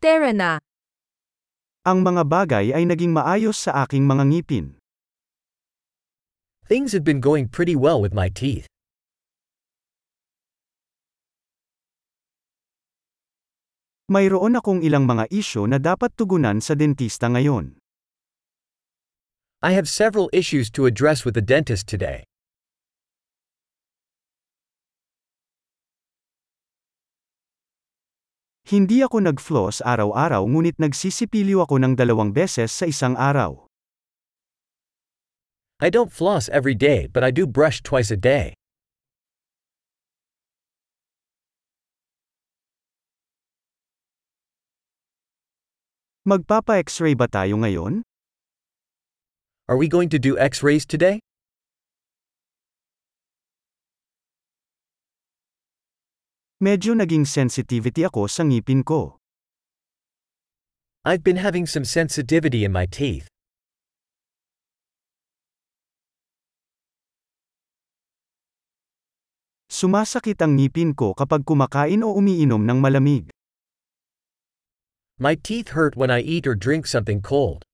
Tara na! Ang mga bagay ay naging maayos sa aking mga ngipin. Things have been going pretty well with my teeth. Mayroon akong ilang mga isyu na dapat tugunan sa dentista ngayon. I have several issues to address with the dentist today. Hindi ako nag-floss araw-araw ngunit nagsisipilyo ako ng 2 beses sa isang araw. I don't floss every day but I do brush twice a day. Magpapa-X-ray ba tayo ngayon? Are we going to do X-rays today? Medyo naging sensitivity ako sa ngipin ko. I've been having some sensitivity in my teeth. Sumasakit ang ngipin ko kapag kumakain o umiinom ng malamig. My teeth hurt when I eat or drink something cold.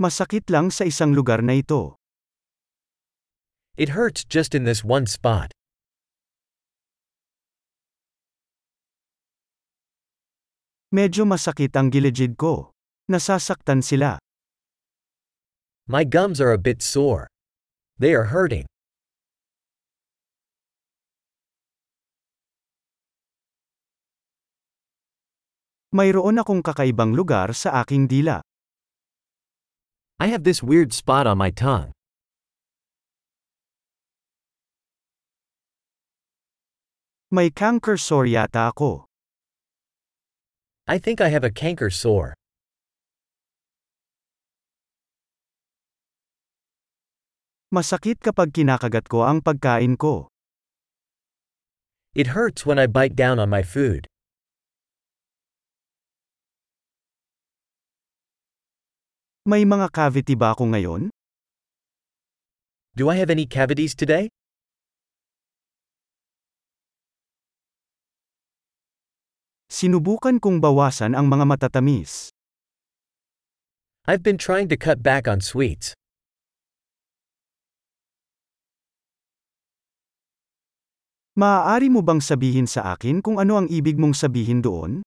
Masakit lang sa isang lugar na ito. It hurts just in this one spot. Medyo masakit ang gilid ko. Nasasaktan sila. My gums are a bit sore. They are hurting. Mayroon akong kakaibang lugar sa aking dila. I have this weird spot on my tongue. May canker sore yata ako. I think I have a canker sore. Masakit kapag kinakagat ko ang pagkain ko. It hurts when I bite down on my food. May mga cavity ba ako ngayon? Do I have any cavities today? Sinubukan kong bawasan ang mga matatamis. I've been trying to cut back on sweets. Maaari mo bang sabihin sa akin kung ano ang ibig mong sabihin doon?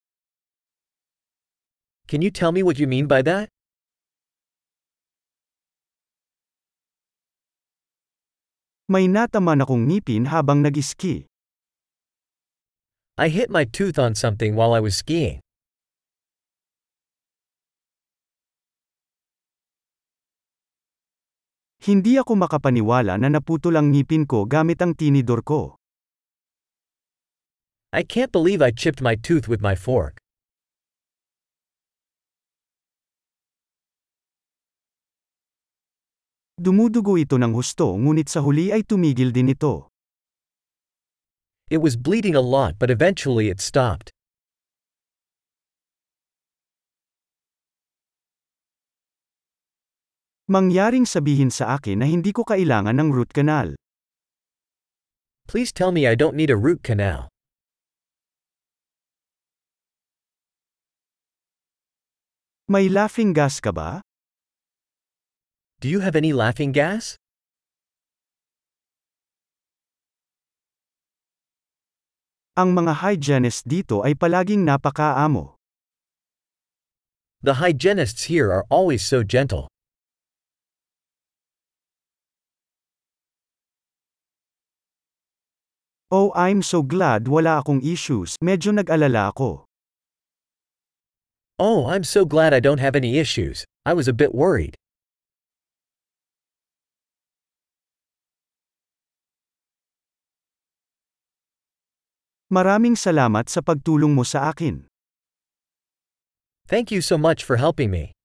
Can you tell me what you mean by that? May natamaan akong ngipin habang nag-ski. I hit my tooth on something while I was skiing. Hindi ako makapaniwala na naputol ang ngipin ko gamit ang tinidor ko. I can't believe I chipped my tooth with my fork. Dumudugo ito ng husto ngunit sa huli ay tumigil din ito. It was bleeding a lot but eventually it stopped. Mangyaring sabihin sa akin na hindi ko kailangan ng root canal. Please tell me I don't need a root canal. May laughing gas ka ba? Do you have any laughing gas? Ang mga hygienists dito ay palaging napakaamo. The hygienists here are always so gentle. Oh, I'm so glad wala akong issues. Medyo nag-alala ako. Oh, I'm so glad I don't have any issues. I was a bit worried. Maraming salamat sa pagtulong mo sa akin. Thank you so much for helping me.